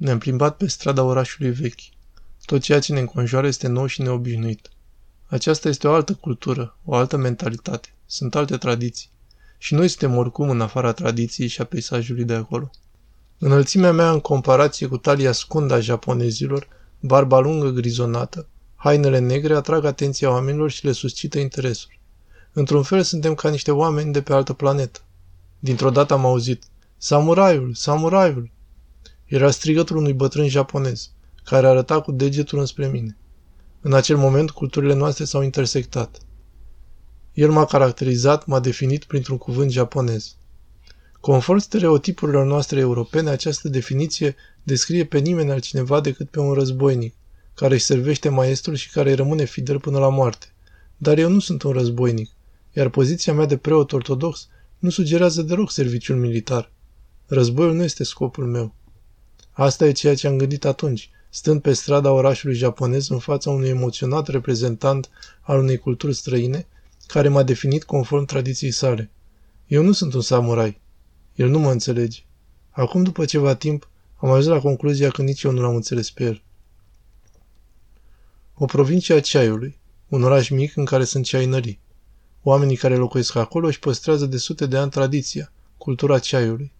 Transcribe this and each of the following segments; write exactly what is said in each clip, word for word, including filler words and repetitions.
Ne-am plimbat pe strada orașului vechi. Tot ceea ce ne înconjoară este nou și neobișnuit. Aceasta este o altă cultură, o altă mentalitate. Sunt alte tradiții. Și noi suntem oricum în afara tradiției și a peisajului de acolo. Înălțimea mea în comparație cu talia scundă a japonezilor, barba lungă grizonată, hainele negre atrag atenția oamenilor și le suscită interesul. Într-un fel suntem ca niște oameni de pe altă planetă. Dintr-o dată am auzit, samuraiul, samuraiul! Era strigătul unui bătrân japonez, care arăta cu degetul înspre mine. În acel moment, culturile noastre s-au intersectat. El m-a caracterizat, m-a definit printr-un cuvânt japonez. Conform stereotipurilor noastre europene, această definiție descrie pe nimeni altcineva decât pe un războinic, care își servește maestrul și care îi rămâne fidel până la moarte. Dar eu nu sunt un războinic, iar poziția mea de preot ortodox nu sugerează deloc serviciul militar. Războiul nu este scopul meu. Asta e ceea ce am gândit atunci, stând pe strada orașului japonez în fața unui emoționat reprezentant al unei culturi străine, care m-a definit conform tradiției sale. Eu nu sunt un samurai. El nu mă înțelege. Acum, după ceva timp, am ajuns la concluzia că nici eu nu l-am înțeles pe el. O provincie a ceaiului, un oraș mic în care sunt ceainării. Oamenii care locuiesc acolo își păstrează de sute de ani tradiția, cultura ceaiului.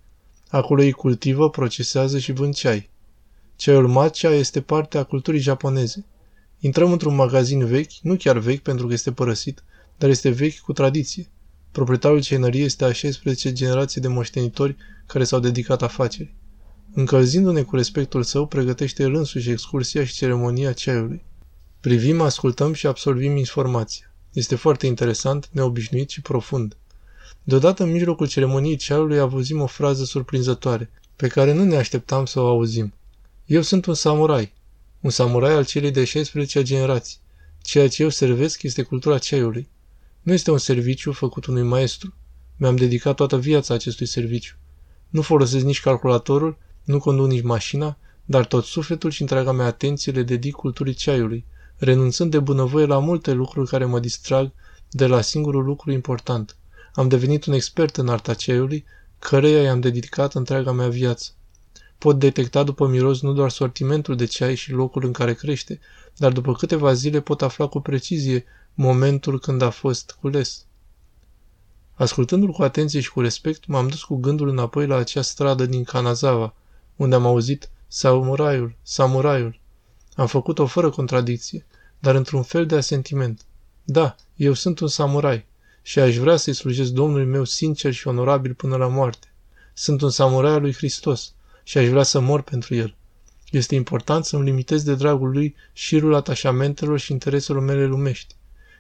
Acolo ei cultivă, procesează și vând ceai. Ceaiul matcha este parte a culturii japoneze. Intrăm într-un magazin vechi, nu chiar vechi pentru că este părăsit, dar este vechi cu tradiție. Proprietarul ceainăriei este a șaisprezece generații de moștenitori care s-au dedicat afacerii. Încălzindu-ne cu respectul său, pregătește el însuși excursia și ceremonia ceaiului. Privim, ascultăm și absorbim informația. Este foarte interesant, neobișnuit și profund. Deodată, în mijlocul ceremoniei ceaiului, auzim o frază surprinzătoare, pe care nu ne așteptam să o auzim. Eu sunt un samurai, un samurai al celei de șaisprezecea generații. Ceea ce eu servesc este cultura ceaiului. Nu este un serviciu făcut unui maestru. Mi-am dedicat toată viața acestui serviciu. Nu folosesc nici calculatorul, nu conduc nici mașina, dar tot sufletul și întreaga mea atenție le dedic culturii ceaiului, renunțând de bunăvoie la multe lucruri care mă distrag de la singurul lucru important. Am devenit un expert în arta ceaiului, căreia i-am dedicat întreaga mea viață. Pot detecta după miros nu doar sortimentul de ceai și locul în care crește, dar după câteva zile pot afla cu precizie momentul când a fost cules. Ascultându-l cu atenție și cu respect, m-am dus cu gândul înapoi la acea stradă din Kanazawa, unde am auzit samuraiul, samuraiul. Am făcut-o fără contradicție, dar într-un fel de asentiment. Da, eu sunt un samurai și aș vrea să-i slujesc Domnului meu sincer și onorabil până la moarte. Sunt un samurai al lui Hristos și aș vrea să mor pentru el. Este important să-mi limitez de dragul lui șirul atașamentelor și intereselor mele lumești.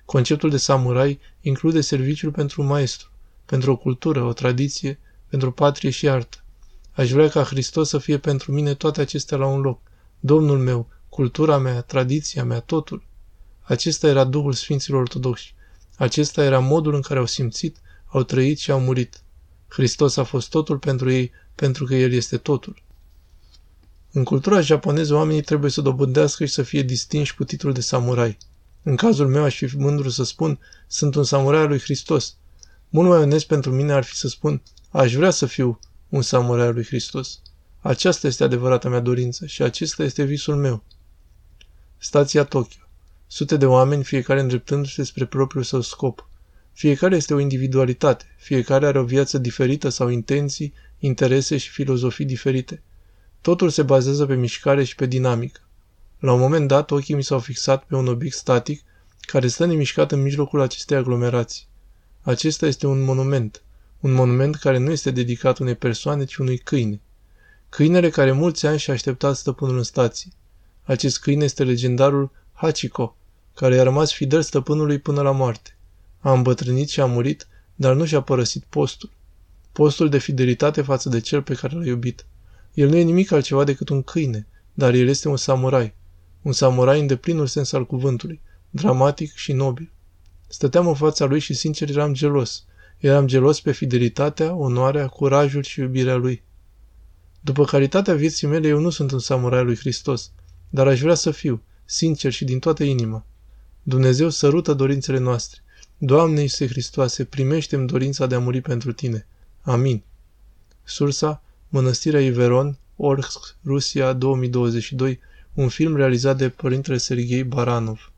Conceptul de samurai include serviciul pentru un maestru, pentru o cultură, o tradiție, pentru patrie și artă. Aș vrea ca Hristos să fie pentru mine toate acestea la un loc. Domnul meu, cultura mea, tradiția mea, totul. Acesta era Duhul Sfinților Ortodoxi. Acesta era modul în care au simțit, au trăit și au murit. Hristos a fost totul pentru ei, pentru că El este totul. În cultura japoneză, oamenii trebuie să dobândească și să fie distinși cu titlul de samurai. În cazul meu aș fi mândru să spun, sunt un samurai al lui Hristos. Mult mai onest pentru mine ar fi să spun, aș vrea să fiu un samurai al lui Hristos. Aceasta este adevărata mea dorință și acesta este visul meu. Stația Tokyo. Sute de oameni, fiecare îndreptându-se spre propriul său scop. Fiecare este o individualitate, fiecare are o viață diferită sau intenții, interese și filozofii diferite. Totul se bazează pe mișcare și pe dinamică. La un moment dat, ochii mi s-au fixat pe un obiect static care stă nemișcat în mijlocul acestei aglomerații. Acesta este un monument. Un monument care nu este dedicat unei persoane, ci unui câine. Câinele care mulți ani și-a așteptat stăpânul în stație. Acest câine este legendarul Hachiko, care i-a rămas fidel stăpânului până la moarte. A îmbătrânit și a murit, dar nu și-a părăsit postul. Postul de fidelitate față de cel pe care l-a iubit. El nu e nimic altceva decât un câine, dar el este un samurai. Un samurai în deplinul sens al cuvântului, dramatic și nobil. Stăteam în fața lui și sincer eram gelos. Eram gelos pe fidelitatea, onoarea, curajul și iubirea lui. După calitatea vieții mele, eu nu sunt un samurai lui Hristos, dar aș vrea să fiu, sincer și din toată inima. Dumnezeu sărută dorințele noastre. Doamne Iisuse Hristoase, primește-mi dorința de a muri pentru Tine. Amin. Sursa: Mănăstirea Iveron, Orsk, Rusia două mii douăzeci și doi, un film realizat de părintele Serghei Baranov.